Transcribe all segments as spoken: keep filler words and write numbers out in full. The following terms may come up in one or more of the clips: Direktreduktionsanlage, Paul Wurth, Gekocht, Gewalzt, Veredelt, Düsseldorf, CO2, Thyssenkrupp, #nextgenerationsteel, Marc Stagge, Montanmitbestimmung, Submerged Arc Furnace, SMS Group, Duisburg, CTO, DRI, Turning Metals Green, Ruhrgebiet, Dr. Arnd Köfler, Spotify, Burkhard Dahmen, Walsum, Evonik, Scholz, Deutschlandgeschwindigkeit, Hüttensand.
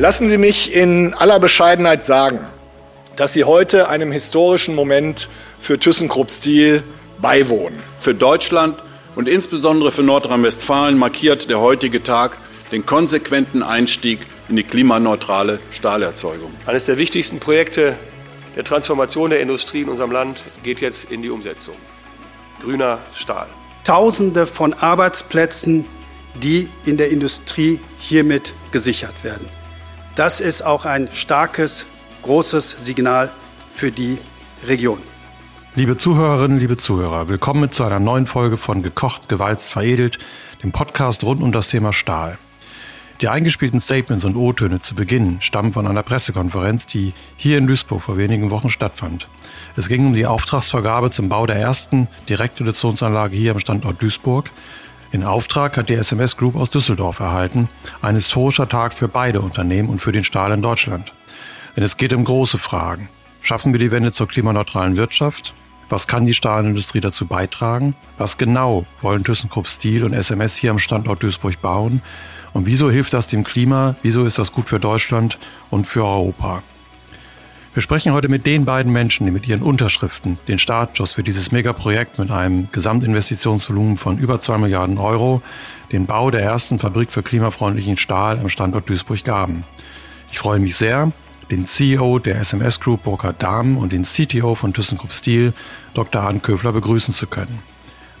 Lassen Sie mich in aller Bescheidenheit sagen, dass Sie heute einem historischen Moment für Thyssenkrupp Steel beiwohnen. Für Deutschland und insbesondere für Nordrhein-Westfalen markiert der heutige Tag den konsequenten Einstieg in die klimaneutrale Stahlerzeugung. Eines der wichtigsten Projekte der Transformation der Industrie in unserem Land geht jetzt in die Umsetzung. Grüner Stahl. Tausende von Arbeitsplätzen, die in der Industrie hiermit gesichert werden. Das ist auch ein starkes, großes Signal für die Region. Liebe Zuhörerinnen, liebe Zuhörer, willkommen zu einer neuen Folge von Gekocht, Gewalzt, Veredelt, dem Podcast rund um das Thema Stahl. Die eingespielten Statements und O-Töne zu Beginn stammen von einer Pressekonferenz, die hier in Duisburg vor wenigen Wochen stattfand. Es ging um die Auftragsvergabe zum Bau der ersten Direktreduktionsanlage hier am Standort Duisburg. Den Auftrag hat die S M S Group aus Düsseldorf erhalten. Ein historischer Tag für beide Unternehmen und für den Stahl in Deutschland. Denn es geht um große Fragen. Schaffen wir die Wende zur klimaneutralen Wirtschaft? Was kann die Stahlindustrie dazu beitragen? Was genau wollen Thyssenkrupp Steel und S M S hier am Standort Duisburg bauen? Und wieso hilft das dem Klima? Wieso ist das gut für Deutschland und für Europa? Wir sprechen heute mit den beiden Menschen, die mit ihren Unterschriften den Startschuss für dieses Megaprojekt mit einem Gesamtinvestitionsvolumen von über zwei Milliarden Euro, den Bau der ersten Fabrik für klimafreundlichen Stahl am Standort Duisburg gaben. Ich freue mich sehr, den C E O der S M S Group, Burkhard Dahmen, und den C T O von Thyssenkrupp Steel, Doktor Arnd Köfler, begrüßen zu können.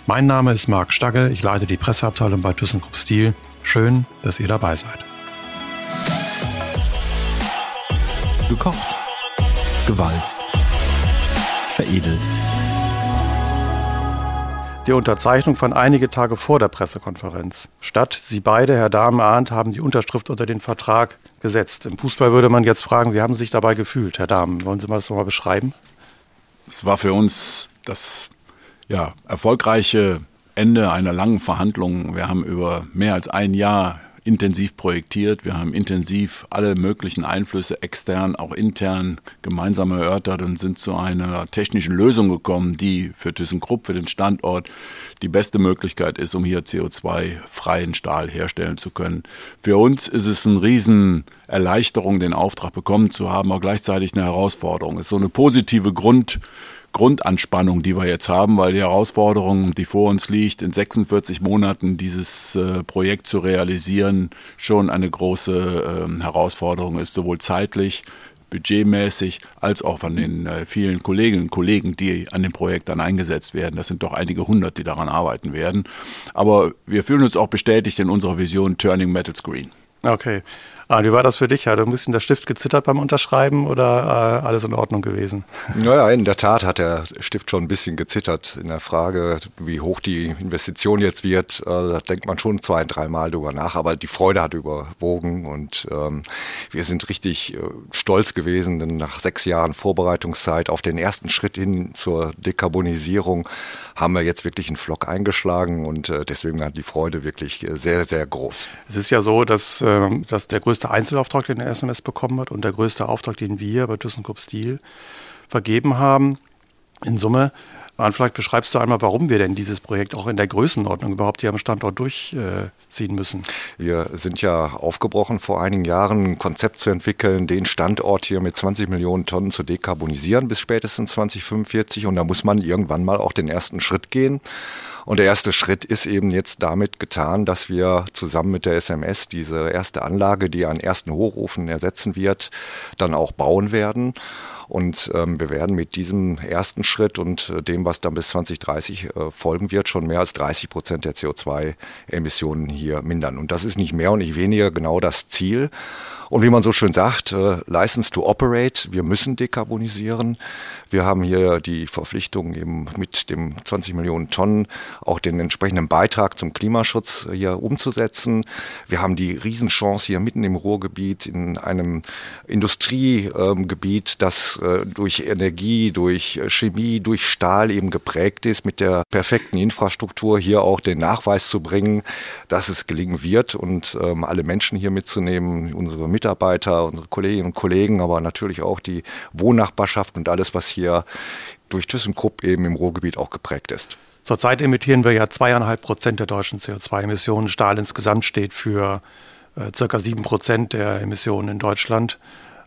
Mein Name ist Marc Stagge, ich leite die Presseabteilung bei Thyssenkrupp Steel. Schön, dass ihr dabei seid. Gekocht, gewalzt, veredelt. Die Unterzeichnung fand einige Tage vor der Pressekonferenz statt. Sie beide, Herr Dahmen, Arndt, haben die Unterschrift unter den Vertrag gesetzt. Im Fußball würde man jetzt fragen, wie haben Sie sich dabei gefühlt, Herr Dahmen? Wollen Sie mal das nochmal beschreiben? Es war für uns das ja, erfolgreiche Ende einer langen Verhandlung. Wir haben über mehr als ein Jahr intensiv projektiert. Wir haben intensiv alle möglichen Einflüsse extern, auch intern, gemeinsam erörtert und sind zu einer technischen Lösung gekommen, die für Thyssenkrupp, für den Standort, die beste Möglichkeit ist, um hier C O zwei freien Stahl herstellen zu können. Für uns ist es eine Riesenerleichterung, den Auftrag bekommen zu haben, aber gleichzeitig eine Herausforderung. Es ist so eine positive Grund Grundanspannung, die wir jetzt haben, weil die Herausforderung, die vor uns liegt, in sechsundvierzig Monaten dieses äh, Projekt zu realisieren, schon eine große äh, Herausforderung ist, sowohl zeitlich, budgetmäßig, als auch von den äh, vielen Kolleginnen und Kollegen, die an dem Projekt dann eingesetzt werden. Das sind doch einige hundert, die daran arbeiten werden. Aber wir fühlen uns auch bestätigt in unserer Vision Turning Metals Green. Okay. Ah, wie war das für dich? Hat ein bisschen der Stift gezittert beim Unterschreiben oder äh, alles in Ordnung gewesen? Naja, in der Tat hat der Stift schon ein bisschen gezittert in der Frage, wie hoch die Investition jetzt wird. Äh, da denkt man schon zwei, dreimal drüber nach, aber die Freude hat überwogen und ähm, wir sind richtig äh, stolz gewesen, denn nach sechs Jahren Vorbereitungszeit auf den ersten Schritt hin zur Dekarbonisierung haben wir jetzt wirklich einen Flock eingeschlagen und äh, deswegen hat die Freude wirklich sehr, sehr groß. Es ist ja so, dass, äh, dass der größte Der Einzelauftrag, den der S M S bekommen hat, und der größte Auftrag, den wir bei Thyssenkrupp Steel vergeben haben, in Summe. Und vielleicht beschreibst du einmal, warum wir denn dieses Projekt auch in der Größenordnung überhaupt hier am Standort durchziehen müssen. Wir sind ja aufgebrochen, vor einigen Jahren ein Konzept zu entwickeln, den Standort hier mit zwanzig Millionen Tonnen zu dekarbonisieren bis spätestens zwanzig fünfundvierzig. Und da muss man irgendwann mal auch den ersten Schritt gehen. Und der erste Schritt ist eben jetzt damit getan, dass wir zusammen mit der S M S diese erste Anlage, die einen ersten Hochofen ersetzen wird, dann auch bauen werden. Und ähm, wir werden mit diesem ersten Schritt und äh, dem, was dann bis zwanzig dreißig äh, folgen wird, schon mehr als dreißig Prozent der C O zwei Emissionen hier mindern. Und das ist nicht mehr und nicht weniger genau das Ziel. Und wie man so schön sagt, äh, License to Operate, wir müssen dekarbonisieren. Wir haben hier die Verpflichtung, eben mit dem zwanzig Millionen Tonnen auch den entsprechenden Beitrag zum Klimaschutz äh, hier umzusetzen. Wir haben die Riesenchance hier mitten im Ruhrgebiet, in einem Industriegebiet, äh, das durch Energie, durch Chemie, durch Stahl eben geprägt ist, mit der perfekten Infrastruktur hier auch den Nachweis zu bringen, dass es gelingen wird und ähm, alle Menschen hier mitzunehmen, unsere Mitarbeiter, unsere Kolleginnen und Kollegen, aber natürlich auch die Wohnnachbarschaft und alles, was hier durch ThyssenKrupp eben im Ruhrgebiet auch geprägt ist. Zurzeit emittieren wir ja zweieinhalb Prozent der deutschen C O zwei Emissionen. Stahl insgesamt steht für äh, circa sieben Prozent der Emissionen in Deutschland.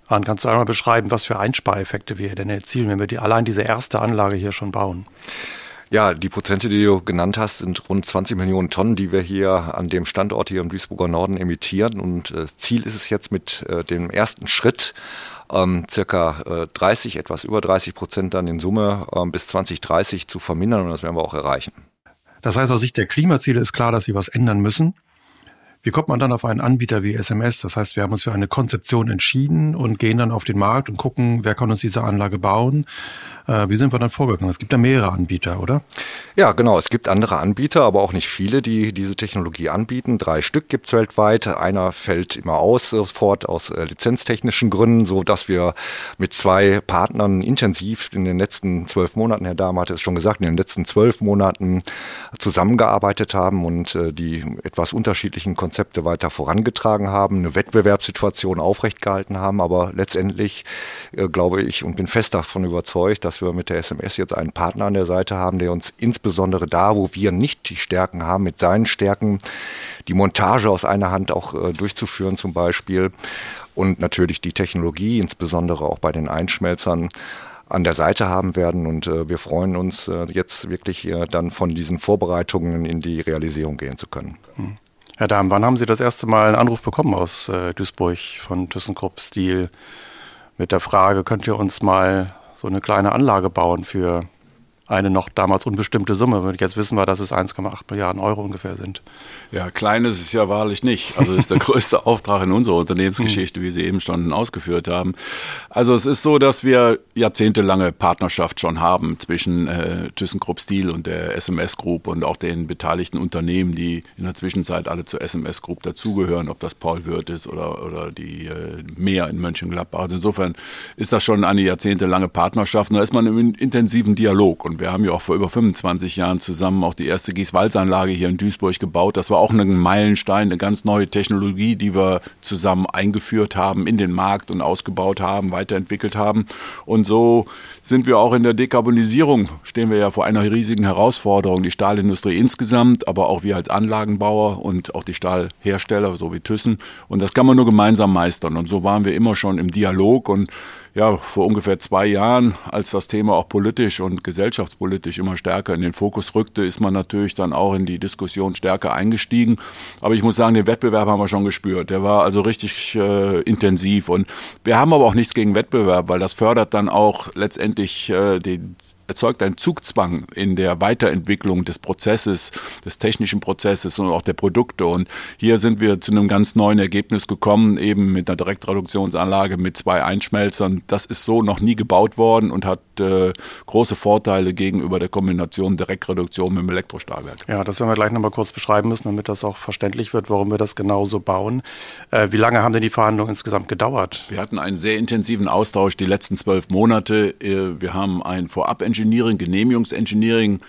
Arnd, kannst du einmal beschreiben, was für Einspareffekte wir denn erzielen, wenn wir die, allein diese erste Anlage hier schon bauen? Ja, die Prozente, die du genannt hast, sind rund zwanzig Millionen Tonnen, die wir hier an dem Standort hier im Duisburger Norden emittieren. Und äh, Ziel ist es jetzt mit äh, dem ersten Schritt, ähm, circa äh, dreißig, etwas über dreißig Prozent dann in Summe ähm, bis zwanzig dreißig zu vermindern. Und das werden wir auch erreichen. Das heißt, aus Sicht der Klimaziele ist klar, dass sie was ändern müssen. Wie kommt man dann auf einen Anbieter wie S M S? Das heißt, wir haben uns für eine Konzeption entschieden und gehen dann auf den Markt und gucken, wer kann uns diese Anlage bauen. Äh, wie sind wir dann vorgegangen? Es gibt ja mehrere Anbieter, oder? Ja, genau. Es gibt andere Anbieter, aber auch nicht viele, die diese Technologie anbieten. Drei Stück gibt es weltweit. Einer fällt immer aus, sofort aus äh, lizenztechnischen Gründen, so dass wir mit zwei Partnern intensiv in den letzten zwölf Monaten, Herr Dahmen hatte es schon gesagt, in den letzten zwölf Monaten zusammengearbeitet haben und äh, die etwas unterschiedlichen Konzepte Konzepte weiter vorangetragen haben, eine Wettbewerbssituation aufrechtgehalten haben, aber letztendlich äh, glaube ich und bin fest davon überzeugt, dass wir mit der S M S jetzt einen Partner an der Seite haben, der uns insbesondere da, wo wir nicht die Stärken haben, mit seinen Stärken die Montage aus einer Hand auch äh, durchzuführen zum Beispiel und natürlich die Technologie, insbesondere auch bei den Einschmelzern, an der Seite haben werden und äh, wir freuen uns äh, jetzt wirklich äh, dann von diesen Vorbereitungen in die Realisierung gehen zu können. Mhm. Herr Dahmen, wann haben Sie das erste Mal einen Anruf bekommen aus äh, Duisburg von Thyssenkrupp Steel mit der Frage, könnt ihr uns mal so eine kleine Anlage bauen für eine noch damals unbestimmte Summe? Jetzt wissen wir, dass es eins Komma acht Milliarden Euro ungefähr sind. Ja, klein ist es ja wahrlich nicht. Also ist der größte Auftrag in unserer Unternehmensgeschichte, wie Sie eben schon ausgeführt haben. Also es ist so, dass wir jahrzehntelange Partnerschaft schon haben zwischen äh, Thyssenkrupp Steel und der S M S Group und auch den beteiligten Unternehmen, die in der Zwischenzeit alle zur S M S Group dazugehören, ob das Paul Wurth ist oder, oder die äh, Meer in Mönchengladbach. Also insofern ist das schon eine jahrzehntelange Partnerschaft. Und da ist man im intensiven Dialog. Und wir haben ja auch vor über fünfundzwanzig Jahren zusammen auch die erste Gewalzt-Anlage hier in Duisburg gebaut. Das war auch ein Meilenstein, eine ganz neue Technologie, die wir zusammen eingeführt haben, in den Markt und ausgebaut haben, weiterentwickelt haben. Und so sind wir auch in der Dekarbonisierung, stehen wir ja vor einer riesigen Herausforderung, die Stahlindustrie insgesamt, aber auch wir als Anlagenbauer und auch die Stahlhersteller, so wie Thyssen. Und das kann man nur gemeinsam meistern. Und so waren wir immer schon im Dialog und ja, vor ungefähr zwei Jahren, als das Thema auch politisch und gesellschaftspolitisch immer stärker in den Fokus rückte, ist man natürlich dann auch in die Diskussion stärker eingestiegen. Aber ich muss sagen, den Wettbewerb haben wir schon gespürt. Der war also richtig äh, intensiv. Und wir haben aber auch nichts gegen Wettbewerb, weil das fördert dann auch letztendlich äh, den erzeugt einen Zugzwang in der Weiterentwicklung des Prozesses, des technischen Prozesses und auch der Produkte. Und hier sind wir zu einem ganz neuen Ergebnis gekommen, eben mit einer Direktreduktionsanlage mit zwei Einschmelzern. Das ist so noch nie gebaut worden und hat äh, große Vorteile gegenüber der Kombination Direktreduktion mit dem Elektrostahlwerk. Ja, das werden wir gleich nochmal kurz beschreiben müssen, damit das auch verständlich wird, warum wir das genauso bauen. Äh, wie lange haben denn die Verhandlungen insgesamt gedauert? Wir hatten einen sehr intensiven Austausch die letzten zwölf Monate. Wir haben ein Vorab-Entscheid Engineering, Genehmigungsengineering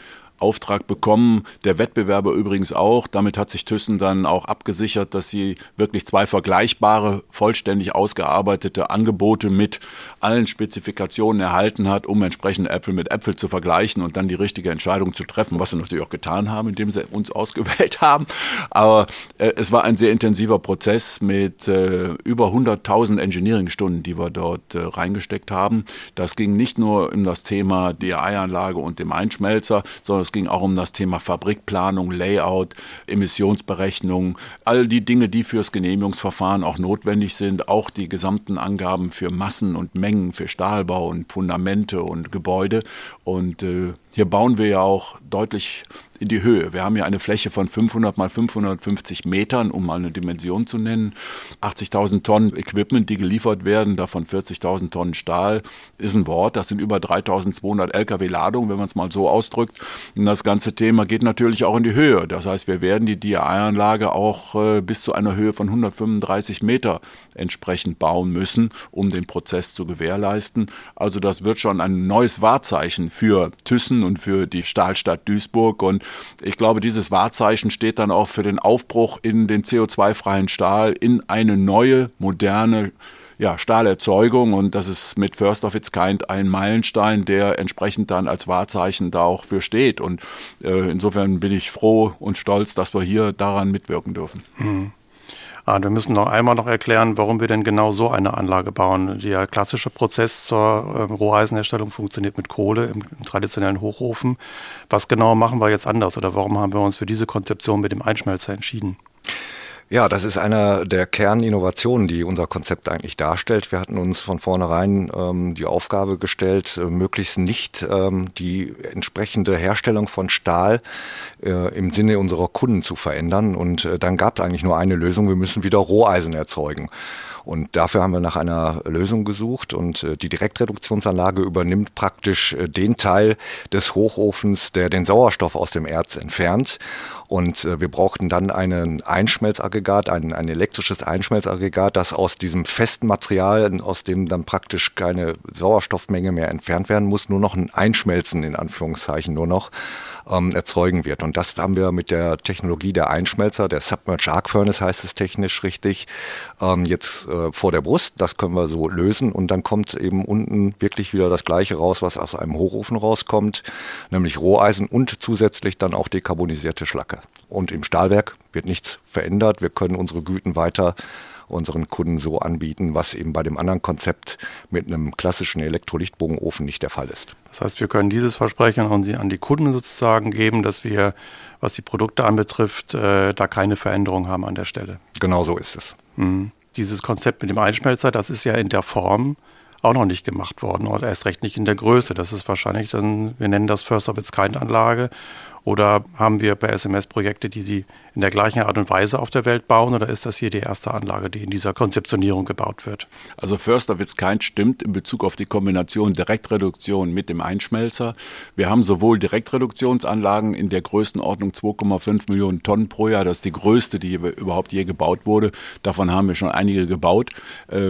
Auftrag bekommen, der Wettbewerber übrigens auch. Damit hat sich Thyssen dann auch abgesichert, dass sie wirklich zwei vergleichbare, vollständig ausgearbeitete Angebote mit allen Spezifikationen erhalten hat, um entsprechende Äpfel mit Äpfel zu vergleichen und dann die richtige Entscheidung zu treffen, was wir natürlich auch getan haben, indem sie uns ausgewählt haben. Aber äh, es war ein sehr intensiver Prozess mit äh, über hunderttausend Engineeringstunden, die wir dort äh, reingesteckt haben. Das ging nicht nur um das Thema D R I-Anlage und dem Einschmelzer, sondern es ging auch um das Thema Fabrikplanung, Layout, Emissionsberechnung, all die Dinge, die fürs Genehmigungsverfahren auch notwendig sind, auch die gesamten Angaben für Massen und Mengen, für Stahlbau und Fundamente und Gebäude. Und äh, hier bauen wir ja auch deutlich in die Höhe. Wir haben ja eine Fläche von fünfhundert mal fünfhundertfünfzig Metern, um mal eine Dimension zu nennen. achtzigtausend Tonnen Equipment, die geliefert werden, davon vierzigtausend Tonnen Stahl, ist ein Wort. Das sind über dreitausendzweihundert L K W-Ladungen, wenn man es mal so ausdrückt. Und das ganze Thema geht natürlich auch in die Höhe. Das heißt, wir werden die D R I-Anlage auch äh, bis zu einer Höhe von hundertfünfunddreißig Meter entsprechend bauen müssen, um den Prozess zu gewährleisten. Also das wird schon ein neues Wahrzeichen für Thyssen und für die Stahlstadt Duisburg. Und ich glaube, dieses Wahrzeichen steht dann auch für den Aufbruch in den C O zwei freien Stahl, in eine neue, moderne ja, Stahlerzeugung. Und das ist mit First of its Kind ein Meilenstein, der entsprechend dann als Wahrzeichen da auch für steht. Und äh, insofern bin ich froh und stolz, dass wir hier daran mitwirken dürfen. Mhm. Ah, wir müssen noch einmal noch erklären, warum wir denn genau so eine Anlage bauen. Der klassische Prozess zur äh, Roheisenherstellung funktioniert mit Kohle im, im traditionellen Hochofen. Was genau machen wir jetzt anders oder warum haben wir uns für diese Konzeption mit dem Einschmelzer entschieden? Ja, das ist eine der Kerninnovationen, die unser Konzept eigentlich darstellt. Wir hatten uns von vornherein ähm, die Aufgabe gestellt, äh, möglichst nicht ähm, die entsprechende Herstellung von Stahl äh, im Sinne unserer Kunden zu verändern. Und äh, dann gab es eigentlich nur eine Lösung, wir müssen wieder Roheisen erzeugen. Und dafür haben wir nach einer Lösung gesucht und äh, die Direktreduktionsanlage übernimmt praktisch äh, den Teil des Hochofens, der den Sauerstoff aus dem Erz entfernt. Und äh, wir brauchten dann einen Einschmelzaggregat, ein, ein elektrisches Einschmelzaggregat, das aus diesem festen Material, aus dem dann praktisch keine Sauerstoffmenge mehr entfernt werden muss, nur noch ein Einschmelzen in Anführungszeichen nur noch ähm, erzeugen wird. Und das haben wir mit der Technologie der Einschmelzer, der Submerged Arc Furnace heißt es technisch richtig, ähm, jetzt vor der Brust, das können wir so lösen und dann kommt eben unten wirklich wieder das Gleiche raus, was aus einem Hochofen rauskommt, nämlich Roheisen und zusätzlich dann auch dekarbonisierte Schlacke. Und im Stahlwerk wird nichts verändert, wir können unsere Güten weiter unseren Kunden so anbieten, was eben bei dem anderen Konzept mit einem klassischen Elektrolichtbogenofen nicht der Fall ist. Das heißt, wir können dieses Versprechen an die Kunden sozusagen geben, dass wir, was die Produkte anbetrifft, da keine Veränderung haben an der Stelle. Genau so ist es. Mhm. Dieses Konzept mit dem Einschmelzer, das ist ja in der Form auch noch nicht gemacht worden oder erst recht nicht in der Größe. Das ist wahrscheinlich dann, wir nennen das First of its Kind Anlage. Oder haben wir bei S M S Projekte, die sie in der gleichen Art und Weise auf der Welt bauen? Oder ist das hier die erste Anlage, die in dieser Konzeptionierung gebaut wird? Also First of its Kind stimmt in Bezug auf die Kombination Direktreduktion mit dem Einschmelzer. Wir haben sowohl Direktreduktionsanlagen in der Größenordnung zwei Komma fünf Millionen Tonnen pro Jahr. Das ist die größte, die überhaupt je gebaut wurde. Davon haben wir schon einige gebaut.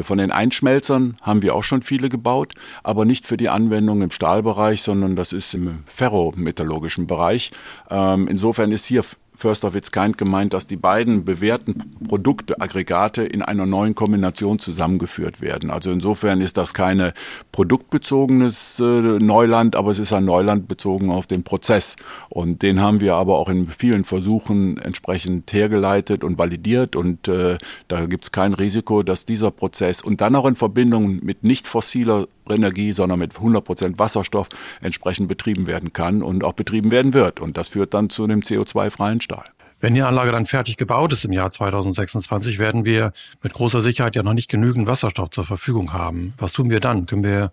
Von den Einschmelzern haben wir auch schon viele gebaut, aber nicht für die Anwendung im Stahlbereich, sondern das ist im ferrometallurgischen Bereich. Insofern ist hier First of its Kind gemeint, dass die beiden bewährten Produkte, Aggregate in einer neuen Kombination zusammengeführt werden. Also insofern ist das keine produktbezogenes Neuland, aber es ist ein Neuland bezogen auf den Prozess. Und den haben wir aber auch in vielen Versuchen entsprechend hergeleitet und validiert. Und äh, da gibt es kein Risiko, dass dieser Prozess und dann auch in Verbindung mit nicht fossiler Energie, sondern mit hundert Prozent Wasserstoff entsprechend betrieben werden kann und auch betrieben werden wird. Und das führt dann zu einem C O zwei freien Stahl. Wenn die Anlage dann fertig gebaut ist im Jahr zweitausendsechsundzwanzig, werden wir mit großer Sicherheit ja noch nicht genügend Wasserstoff zur Verfügung haben. Was tun wir dann? Können wir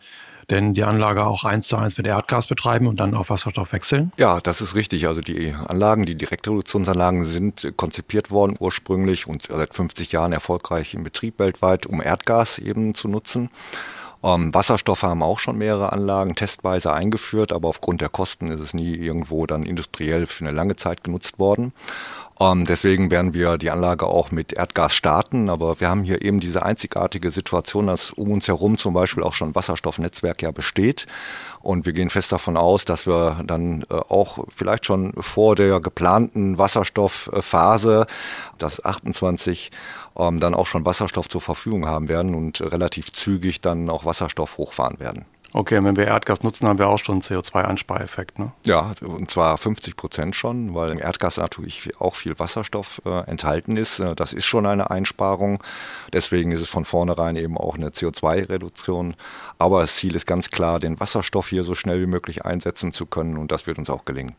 denn die Anlage auch eins zu eins mit Erdgas betreiben und dann auf Wasserstoff wechseln? Ja, das ist richtig. Also die Anlagen, die Direktreduktionsanlagen sind konzipiert worden ursprünglich und seit fünfzig Jahren erfolgreich im Betrieb weltweit, um Erdgas eben zu nutzen. Um, Wasserstoff haben auch schon mehrere Anlagen testweise eingeführt, aber aufgrund der Kosten ist es nie irgendwo dann industriell für eine lange Zeit genutzt worden. Um, deswegen werden wir die Anlage auch mit Erdgas starten, aber wir haben hier eben diese einzigartige Situation, dass um uns herum zum Beispiel auch schon Wasserstoffnetzwerk ja besteht. Und wir gehen fest davon aus, dass wir dann auch vielleicht schon vor der geplanten Wasserstoffphase, das achtundzwanzig, dann auch schon Wasserstoff zur Verfügung haben werden und relativ zügig dann auch Wasserstoff hochfahren werden. Okay, und wenn wir Erdgas nutzen, haben wir auch schon einen C O zwei Einspareffekt, ne? Ja, und zwar fünfzig Prozent schon, weil im Erdgas natürlich auch viel Wasserstoff äh, enthalten ist. Das ist schon eine Einsparung. Deswegen ist es von vornherein eben auch eine C O zwei Reduktion. Aber das Ziel ist ganz klar, den Wasserstoff hier so schnell wie möglich einsetzen zu können. Und das wird uns auch gelingen.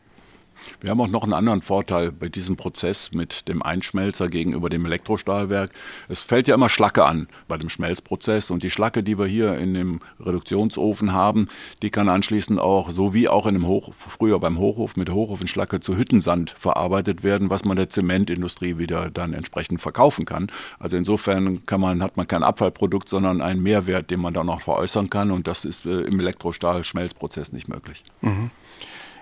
Wir haben auch noch einen anderen Vorteil bei diesem Prozess mit dem Einschmelzer gegenüber dem Elektrostahlwerk. Es fällt ja immer Schlacke an bei dem Schmelzprozess und die Schlacke, die wir hier in dem Reduktionsofen haben, die kann anschließend auch, so wie auch in dem Hoch, früher beim Hochofen mit Hochofenschlacke zu Hüttensand verarbeitet werden, was man der Zementindustrie wieder dann entsprechend verkaufen kann. Also insofern kann man, hat man kein Abfallprodukt, sondern einen Mehrwert, den man dann auch veräußern kann und das ist im Elektrostahl-Schmelzprozess nicht möglich. Mhm.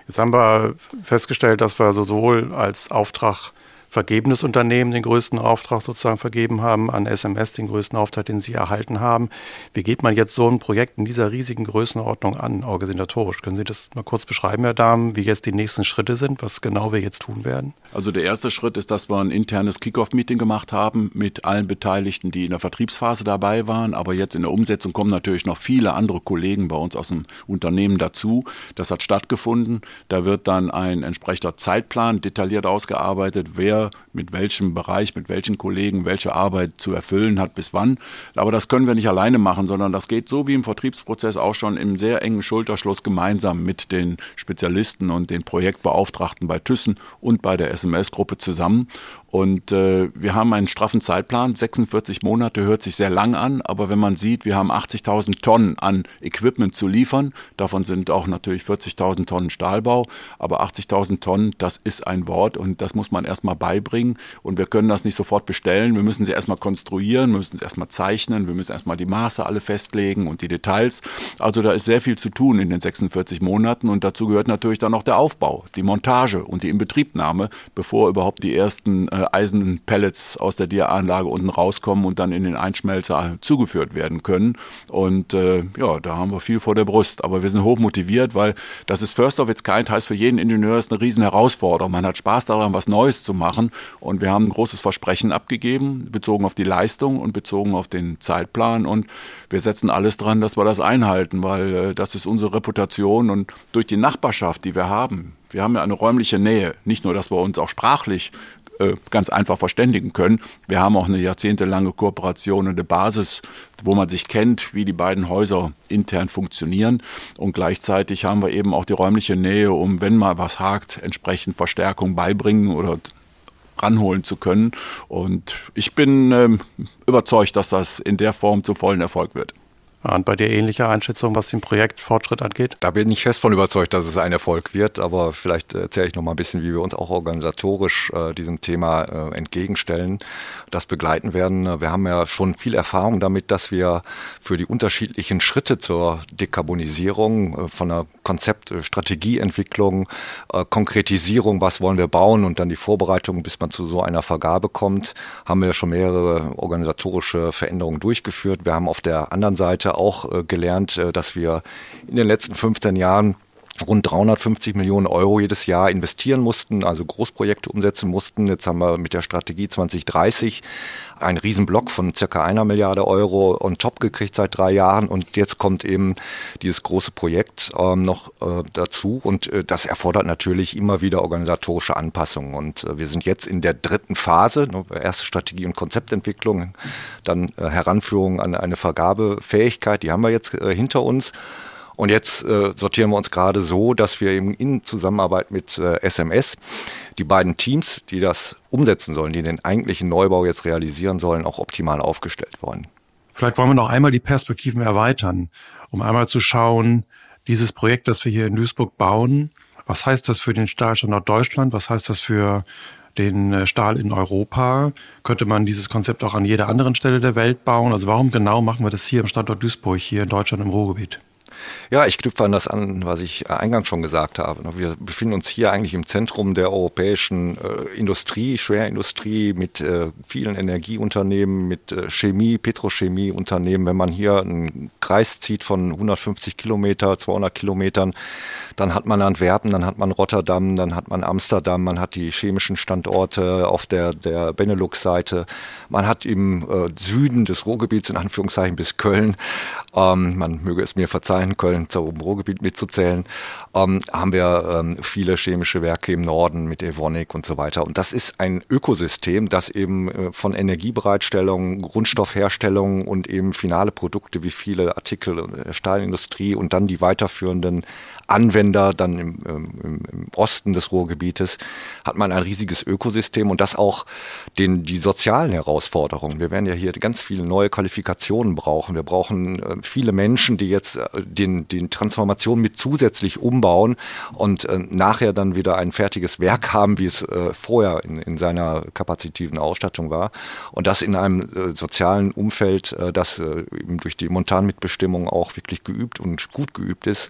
Jetzt haben wir festgestellt, dass wir sowohl als Auftrag vergebenes Unternehmen den größten Auftrag sozusagen vergeben haben, an S M S den größten Auftrag, den Sie erhalten haben. Wie geht man jetzt so ein Projekt in dieser riesigen Größenordnung an, organisatorisch? Können Sie das mal kurz beschreiben, Herr Dahmen, wie jetzt die nächsten Schritte sind, was genau wir jetzt tun werden? Also der erste Schritt ist, dass wir ein internes Kick-Off-Meeting gemacht haben mit allen Beteiligten, die in der Vertriebsphase dabei waren. Aber jetzt in der Umsetzung kommen natürlich noch viele andere Kollegen bei uns aus dem Unternehmen dazu. Das hat stattgefunden. Da wird dann ein entsprechender Zeitplan detailliert ausgearbeitet, wer wer mit welchem Bereich, mit welchen Kollegen welche Arbeit zu erfüllen hat, bis wann. Aber das können wir nicht alleine machen, sondern das geht so wie im Vertriebsprozess auch schon im sehr engen Schulterschluss gemeinsam mit den Spezialisten und den Projektbeauftragten bei Thyssen und bei der S M S-Gruppe zusammen. Und äh, wir haben einen straffen Zeitplan, sechsundvierzig Monate hört sich sehr lang an, aber wenn man sieht, wir haben achtzigtausend Tonnen an Equipment zu liefern, davon sind auch natürlich vierzigtausend Tonnen Stahlbau, aber achtzigtausend Tonnen, das ist ein Wort und das muss man erstmal beibringen und wir können das nicht sofort bestellen, wir müssen sie erstmal konstruieren, wir müssen es erstmal zeichnen, wir müssen erstmal die Maße alle festlegen und die Details, also da ist sehr viel zu tun in den sechsundvierzig Monaten und dazu gehört natürlich dann noch der Aufbau, die Montage und die Inbetriebnahme, bevor überhaupt die ersten äh, Eisenpellets aus der Dia-Anlage unten rauskommen und dann in den Einschmelzer zugeführt werden können. Und äh, ja, da haben wir viel vor der Brust. Aber wir sind hoch motiviert, weil das ist First of its Kind, heißt für jeden Ingenieur ist eine riesen Herausforderung. Man hat Spaß daran, was Neues zu machen. Und wir haben ein großes Versprechen abgegeben, bezogen auf die Leistung und bezogen auf den Zeitplan. Und wir setzen alles dran, dass wir das einhalten, weil äh, das ist unsere Reputation. Und durch die Nachbarschaft, die wir haben, wir haben ja eine räumliche Nähe. Nicht nur, dass wir uns auch sprachlich ganz einfach verständigen können. Wir haben auch eine jahrzehntelange Kooperation und eine Basis, wo man sich kennt, wie die beiden Häuser intern funktionieren. Und gleichzeitig haben wir eben auch die räumliche Nähe, um, wenn mal was hakt, entsprechend Verstärkung beibringen oder ranholen zu können. Und ich bin ähm, überzeugt, dass das in der Form zum vollen Erfolg wird. Und bei dir ähnliche Einschätzung, was den Projektfortschritt angeht? Da bin ich fest von überzeugt, dass es ein Erfolg wird, aber vielleicht erzähle ich noch mal ein bisschen, wie wir uns auch organisatorisch äh, diesem Thema äh, entgegenstellen, das begleiten werden. Wir haben ja schon viel Erfahrung damit, dass wir für die unterschiedlichen Schritte zur Dekarbonisierung, äh, von der Konzept-Strategieentwicklung, äh, Konkretisierung, was wollen wir bauen und dann die Vorbereitung, bis man zu so einer Vergabe kommt, haben wir schon mehrere organisatorische Veränderungen durchgeführt. Wir haben auf der anderen Seite auch gelernt, dass wir in den letzten fünfzehn Jahren rund dreihundertfünfzig Millionen Euro jedes Jahr investieren mussten, also Großprojekte umsetzen mussten. Jetzt haben wir mit der Strategie zwanzig dreißig einen Riesenblock von circa einer Milliarde Euro on top gekriegt seit drei Jahren und jetzt kommt eben dieses große Projekt ähm, noch äh, dazu und äh, das erfordert natürlich immer wieder organisatorische Anpassungen und äh, wir sind jetzt in der dritten Phase, ne, erste Strategie- und Konzeptentwicklung, dann äh, Heranführung an eine Vergabefähigkeit, die haben wir jetzt äh, hinter uns. Und jetzt äh, sortieren wir uns gerade so, dass wir eben in Zusammenarbeit mit äh, S M S die beiden Teams, die das umsetzen sollen, die den eigentlichen Neubau jetzt realisieren sollen, auch optimal aufgestellt worden. Vielleicht wollen wir noch einmal die Perspektiven erweitern, um einmal zu schauen, dieses Projekt, das wir hier in Duisburg bauen, was heißt das für den Stahlstandort Deutschland, was heißt das für den Stahl in Europa? Könnte man dieses Konzept auch an jeder anderen Stelle der Welt bauen? Also warum genau machen wir das hier im Standort Duisburg, hier in Deutschland im Ruhrgebiet? Ja, ich knüpfe an das an, was ich eingangs schon gesagt habe. Wir befinden uns hier eigentlich im Zentrum der europäischen äh, Industrie, Schwerindustrie mit äh, vielen Energieunternehmen, mit äh, Chemie, Petrochemieunternehmen. Wenn man hier einen Kreis zieht von hundertfünfzig Kilometer, zweihundert Kilometern, dann hat man Antwerpen, dann hat man Rotterdam, dann hat man Amsterdam, man hat die chemischen Standorte auf der, der Benelux-Seite, man hat im äh, Süden des Ruhrgebiets, in Anführungszeichen bis Köln, ähm, man möge es mir verzeihen, Köln zum Ruhrgebiet mitzuzählen, ähm, haben wir ähm, viele chemische Werke im Norden mit Evonik und so weiter. Und das ist ein Ökosystem, das eben äh, von Energiebereitstellung, Grundstoffherstellung und eben finale Produkte wie viele Artikel der Stahlindustrie und dann die weiterführenden Anwender dann im, im, im Osten des Ruhrgebietes, hat man ein riesiges Ökosystem und das auch den, die sozialen Herausforderungen. Wir werden ja hier ganz viele neue Qualifikationen brauchen. Wir brauchen äh, viele Menschen, die jetzt äh, Den, den Transformation mit zusätzlich umbauen und äh, nachher dann wieder ein fertiges Werk haben, wie es äh, vorher in, in seiner kapazitiven Ausstattung war. Und das in einem äh, sozialen Umfeld, äh, das äh, eben durch die Montanmitbestimmung auch wirklich geübt und gut geübt ist.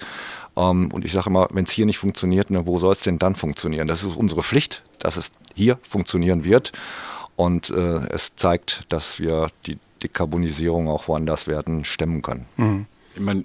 Ähm, und ich sage immer, wenn es hier nicht funktioniert, ne, wo soll es denn dann funktionieren? Das ist unsere Pflicht, dass es hier funktionieren wird. Und äh, es zeigt, dass wir die Dekarbonisierung auch woanders werden stemmen können. Mhm. Ich meine,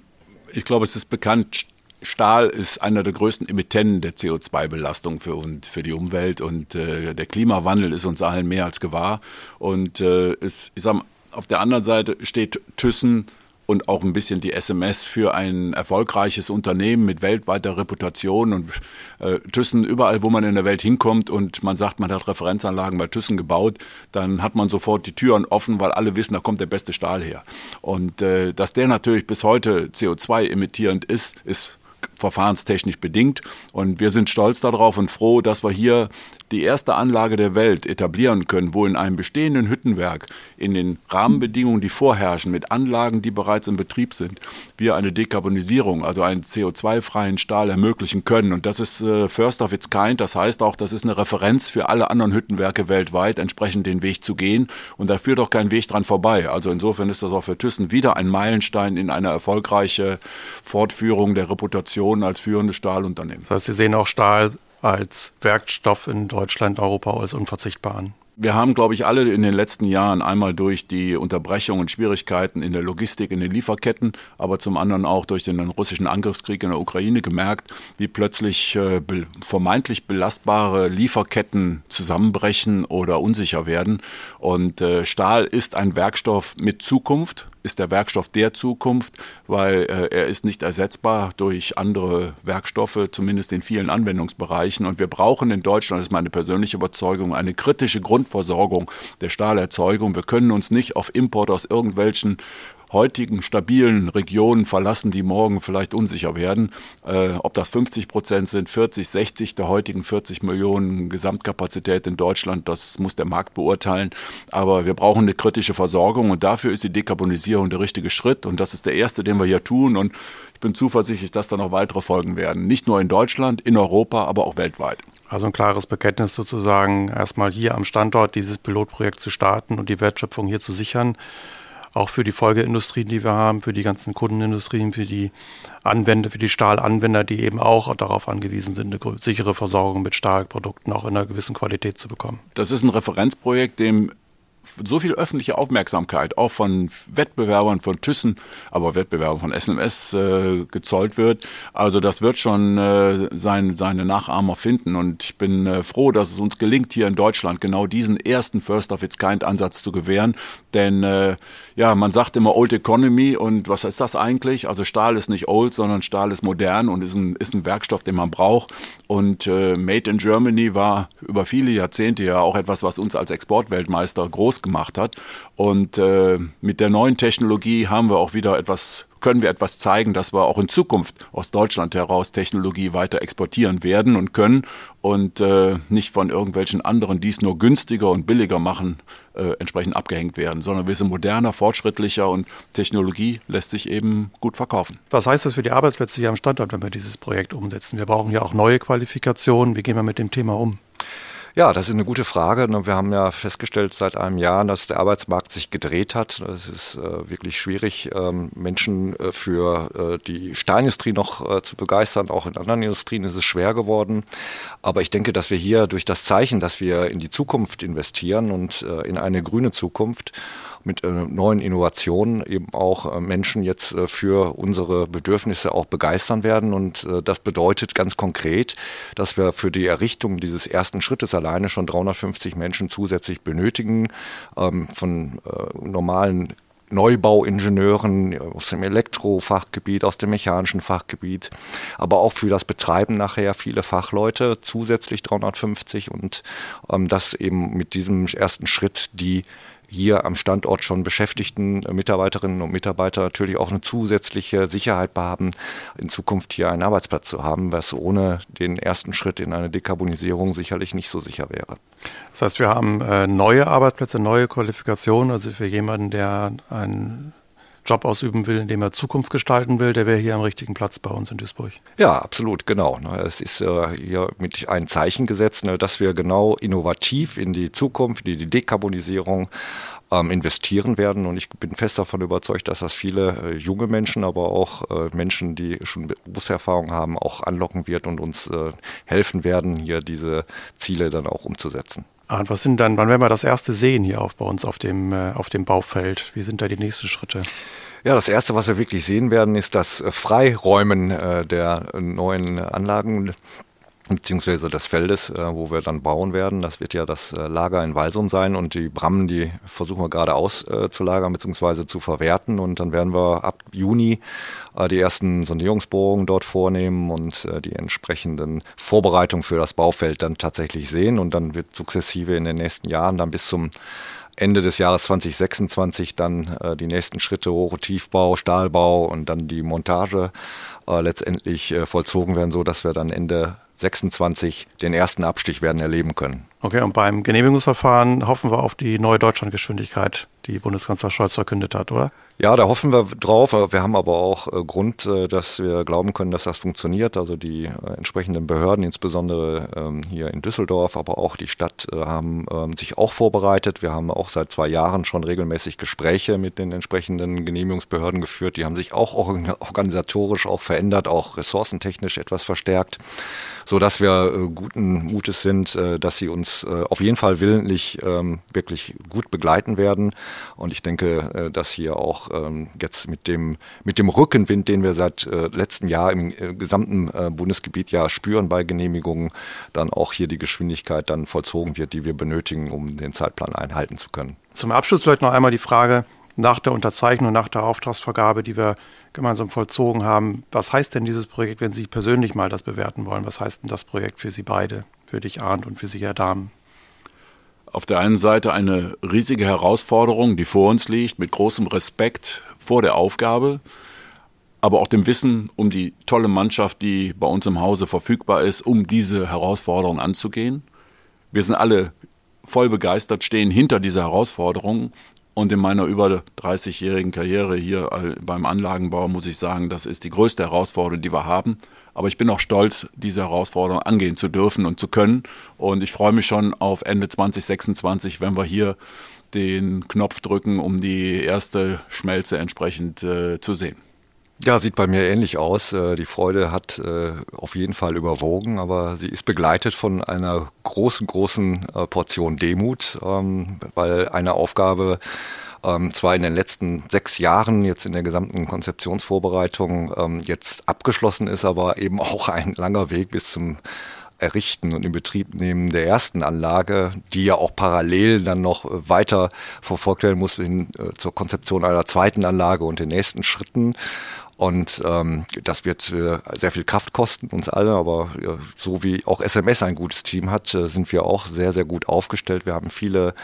ich glaube, es ist bekannt, Stahl ist einer der größten Emittenten der C O zwei Belastung für, und für die Umwelt und äh, der Klimawandel ist uns allen mehr als gewahr. Und äh, ist, ich sag mal, auf der anderen Seite steht Thyssen und auch ein bisschen die S M S für ein erfolgreiches Unternehmen mit weltweiter Reputation und äh, Thyssen überall, wo man in der Welt hinkommt und man sagt, man hat Referenzanlagen bei Thyssen gebaut, dann hat man sofort die Türen offen, weil alle wissen, da kommt der beste Stahl her. Und äh, dass der natürlich bis heute C O zwei emittierend ist, ist verfahrenstechnisch bedingt. Und wir sind stolz darauf und froh, dass wir hier die erste Anlage der Welt etablieren können, wo in einem bestehenden Hüttenwerk, in den Rahmenbedingungen, die vorherrschen, mit Anlagen, die bereits in Betrieb sind, wir eine Dekarbonisierung, also einen C O zwei freien Stahl ermöglichen können. Und das ist äh, first of its kind. Das heißt auch, das ist eine Referenz für alle anderen Hüttenwerke weltweit, entsprechend den Weg zu gehen. Und da führt auch kein Weg dran vorbei. Also insofern ist das auch für Thyssen wieder ein Meilenstein in einer erfolgreichen Fortführung der Reputation als führendes Stahlunternehmen. Das heißt, Sie sehen auch Stahl als Werkstoff in Deutschland, Europa als unverzichtbar an. Wir haben, glaube ich, alle in den letzten Jahren einmal durch die Unterbrechungen und Schwierigkeiten in der Logistik, in den Lieferketten, aber zum anderen auch durch den russischen Angriffskrieg in der Ukraine gemerkt, wie plötzlich äh, be- vermeintlich belastbare Lieferketten zusammenbrechen oder unsicher werden. Und äh, Stahl ist ein Werkstoff mit Zukunft, ist der Werkstoff der Zukunft, weil äh, er ist nicht ersetzbar durch andere Werkstoffe, zumindest in vielen Anwendungsbereichen. Und wir brauchen in Deutschland, das ist meine persönliche Überzeugung, eine kritische Grundversorgung der Stahlerzeugung. Wir können uns nicht auf Import aus irgendwelchen heutigen stabilen Regionen verlassen, die morgen vielleicht unsicher werden. Äh, ob das fünfzig Prozent sind, vierzig, sechzig der heutigen vierzig Millionen Gesamtkapazität in Deutschland, das muss der Markt beurteilen. Aber wir brauchen eine kritische Versorgung und dafür ist die Dekarbonisierung der richtige Schritt und das ist der erste, den wir hier tun und ich bin zuversichtlich, dass da noch weitere folgen werden. Nicht nur in Deutschland, in Europa, aber auch weltweit. Also ein klares Bekenntnis sozusagen, erstmal hier am Standort dieses Pilotprojekt zu starten und die Wertschöpfung hier zu sichern. Auch für die Folgeindustrien, die wir haben, für die ganzen Kundenindustrien, für die Anwender, für die Stahlanwender, die eben auch darauf angewiesen sind, eine sichere Versorgung mit Stahlprodukten auch in einer gewissen Qualität zu bekommen. Das ist ein Referenzprojekt, dem so viel öffentliche Aufmerksamkeit auch von Wettbewerbern von Thyssen, aber Wettbewerbern von S M S äh, gezollt wird. Also das wird schon äh, sein, seine Nachahmer finden und ich bin äh, froh, dass es uns gelingt, hier in Deutschland genau diesen ersten First of its kind Ansatz zu gewähren, denn äh, ja, man sagt immer Old Economy und was ist das eigentlich? Also Stahl ist nicht old, sondern Stahl ist modern und ist ein, ist ein Werkstoff, den man braucht und äh, Made in Germany war über viele Jahrzehnte ja auch etwas, was uns als Exportweltmeister groß gemacht hat. Und äh, mit der neuen Technologie haben wir auch wieder etwas, können wir etwas zeigen, dass wir auch in Zukunft aus Deutschland heraus Technologie weiter exportieren werden und können und äh, nicht von irgendwelchen anderen, die es nur günstiger und billiger machen, äh, entsprechend abgehängt werden, sondern wir sind moderner, fortschrittlicher und Technologie lässt sich eben gut verkaufen. Was heißt das für die Arbeitsplätze hier am Standort, wenn wir dieses Projekt umsetzen? Wir brauchen ja auch neue Qualifikationen. Wie gehen wir mit dem Thema um? Ja, das ist eine gute Frage. Wir haben ja festgestellt seit einem Jahr, dass der Arbeitsmarkt sich gedreht hat. Es ist äh, wirklich schwierig, ähm, Menschen äh, für äh, die Stahlindustrie noch äh, zu begeistern. Auch in anderen Industrien ist es schwer geworden. Aber ich denke, dass wir hier durch das Zeichen, dass wir in die Zukunft investieren und äh, in eine grüne Zukunft mit äh, neuen Innovationen eben auch äh, Menschen jetzt äh, für unsere Bedürfnisse auch begeistern werden. Und äh, das bedeutet ganz konkret, dass wir für die Errichtung dieses ersten Schrittes allein alleine schon dreihundertfünfzig Menschen zusätzlich benötigen, ähm, von äh, normalen Neubauingenieuren aus dem Elektrofachgebiet, aus dem mechanischen Fachgebiet, aber auch für das Betreiben nachher viele Fachleute, zusätzlich dreihundertfünfzig und ähm, dass eben mit diesem ersten Schritt die hier am Standort schon beschäftigten Mitarbeiterinnen und Mitarbeiter natürlich auch eine zusätzliche Sicherheit haben, in Zukunft hier einen Arbeitsplatz zu haben, was ohne den ersten Schritt in eine Dekarbonisierung sicherlich nicht so sicher wäre. Das heißt, wir haben neue Arbeitsplätze, neue Qualifikationen, also für jemanden, der einen Job ausüben will, indem er Zukunft gestalten will, der wäre hier am richtigen Platz bei uns in Duisburg. Ja, absolut, genau. Es ist hier mit ein Zeichen gesetzt, dass wir genau innovativ in die Zukunft, in die Dekarbonisierung investieren werden und ich bin fest davon überzeugt, dass das viele junge Menschen, aber auch Menschen, die schon Berufserfahrung haben, auch anlocken wird und uns helfen werden, hier diese Ziele dann auch umzusetzen. Und was sind dann, wann werden wir das erste sehen hier auf bei uns auf dem, auf dem Baufeld? Wie sind da die nächsten Schritte? Ja, das Erste, was wir wirklich sehen werden, ist das Freiräumen der neuen Anlagen. beziehungsweise des Feldes, äh, wo wir dann bauen werden. Das wird ja das äh, Lager in Walsum sein, und die Brammen, die versuchen wir gerade auszulagern äh, beziehungsweise zu verwerten, und dann werden wir ab Juni äh, die ersten Sondierungsbohrungen dort vornehmen und äh, die entsprechenden Vorbereitungen für das Baufeld dann tatsächlich sehen, und dann wird sukzessive in den nächsten Jahren dann bis zum Ende des Jahres zwanzig sechsundzwanzig dann äh, die nächsten Schritte, Hoch- und Tiefbau, Stahlbau und dann die Montage äh, letztendlich äh, vollzogen werden, so dass wir dann Ende sechsundzwanzig den ersten Abstich werden erleben können. Okay, und beim Genehmigungsverfahren hoffen wir auf die neue Deutschlandgeschwindigkeit, die Bundeskanzler Scholz verkündet hat, oder? Ja, da hoffen wir drauf. Wir haben aber auch Grund, dass wir glauben können, dass das funktioniert. Also die entsprechenden Behörden, insbesondere hier in Düsseldorf, aber auch die Stadt, haben sich auch vorbereitet. Wir haben auch seit zwei Jahren schon regelmäßig Gespräche mit den entsprechenden Genehmigungsbehörden geführt. Die haben sich auch organisatorisch auch verändert, auch ressourcentechnisch etwas verstärkt, sodass wir guten Mutes sind, dass sie uns auf jeden Fall willentlich ähm, wirklich gut begleiten werden. Und ich denke, äh, dass hier auch ähm, jetzt mit dem, mit dem Rückenwind, den wir seit äh, letztem Jahr im äh, gesamten äh, Bundesgebiet ja spüren bei Genehmigungen, dann auch hier die Geschwindigkeit dann vollzogen wird, die wir benötigen, um den Zeitplan einhalten zu können. Zum Abschluss vielleicht noch einmal die Frage nach der Unterzeichnung, nach der Auftragsvergabe, die wir gemeinsam vollzogen haben. Was heißt denn dieses Projekt, wenn Sie persönlich mal das bewerten wollen? Was heißt denn das Projekt für Sie beide? Für dich, Arnd, und für Sie, Herr Dahmen? Auf der einen Seite eine riesige Herausforderung, die vor uns liegt, mit großem Respekt vor der Aufgabe, aber auch dem Wissen um die tolle Mannschaft, die bei uns im Hause verfügbar ist, um diese Herausforderung anzugehen. Wir sind alle voll begeistert, stehen hinter dieser Herausforderung, und in meiner über dreißigjährigen Karriere hier beim Anlagenbau muss ich sagen, das ist die größte Herausforderung, die wir haben. Aber ich bin auch stolz, diese Herausforderung angehen zu dürfen und zu können. Und ich freue mich schon auf Ende zwanzig sechsundzwanzig, wenn wir hier den Knopf drücken, um die erste Schmelze entsprechend äh, zu sehen. Ja, sieht bei mir ähnlich aus. Die Freude hat auf jeden Fall überwogen, aber sie ist begleitet von einer großen, großen Portion Demut, weil eine Aufgabe Ähm, zwar in den letzten sechs Jahren jetzt in der gesamten Konzeptionsvorbereitung ähm, jetzt abgeschlossen ist, aber eben auch ein langer Weg bis zum Errichten und in Betrieb nehmen der ersten Anlage, die ja auch parallel dann noch weiter verfolgt werden muss hin äh, zur Konzeption einer zweiten Anlage und den nächsten Schritten. Und ähm, das wird äh, sehr viel Kraft kosten, uns alle, aber äh, so wie auch S M S ein gutes Team hat, äh, sind wir auch sehr, sehr gut aufgestellt. Wir haben viele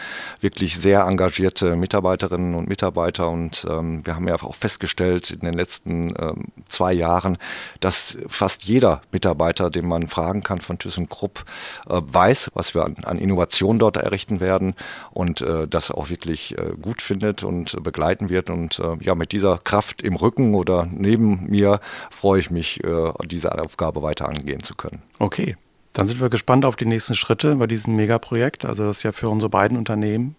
wirklich sehr engagierte Mitarbeiterinnen und Mitarbeiter, und ähm, wir haben ja auch festgestellt in den letzten ähm, zwei Jahren, dass fast jeder Mitarbeiter, den man fragen kann von Thyssenkrupp, äh, weiß, was wir an, an Innovation dort errichten werden, und äh, das auch wirklich äh, gut findet und begleiten wird. Und äh, ja, mit dieser Kraft im Rücken oder neben mir freue ich mich, diese Aufgabe weiter angehen zu können. Okay, dann sind wir gespannt auf die nächsten Schritte bei diesem Megaprojekt, also das ja für unsere beiden Unternehmen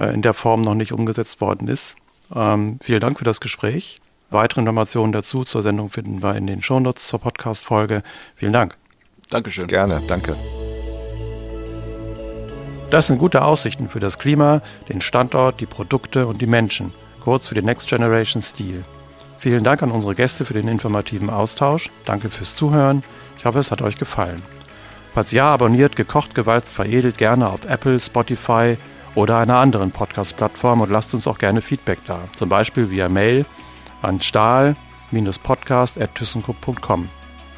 in der Form noch nicht umgesetzt worden ist. Vielen Dank für das Gespräch. Weitere Informationen dazu zur Sendung finden wir in den Shownotes zur Podcast-Folge. Vielen Dank. Dankeschön. Gerne, danke. Das sind gute Aussichten für das Klima, den Standort, die Produkte und die Menschen, kurz für den Next Generation Steel. Vielen Dank an unsere Gäste für den informativen Austausch. Danke fürs Zuhören. Ich hoffe, es hat euch gefallen. Falls ja, abonniert Gekocht, Gewalzt, Veredelt gerne auf Apple, Spotify oder einer anderen Podcast-Plattform und lasst uns auch gerne Feedback da. Zum Beispiel via Mail an stahl podcast at thyssenkrupp punkt com.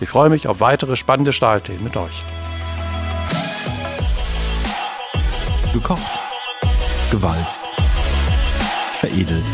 Ich freue mich auf weitere spannende Stahlthemen mit euch. Gekocht, Gewalzt, Veredelt.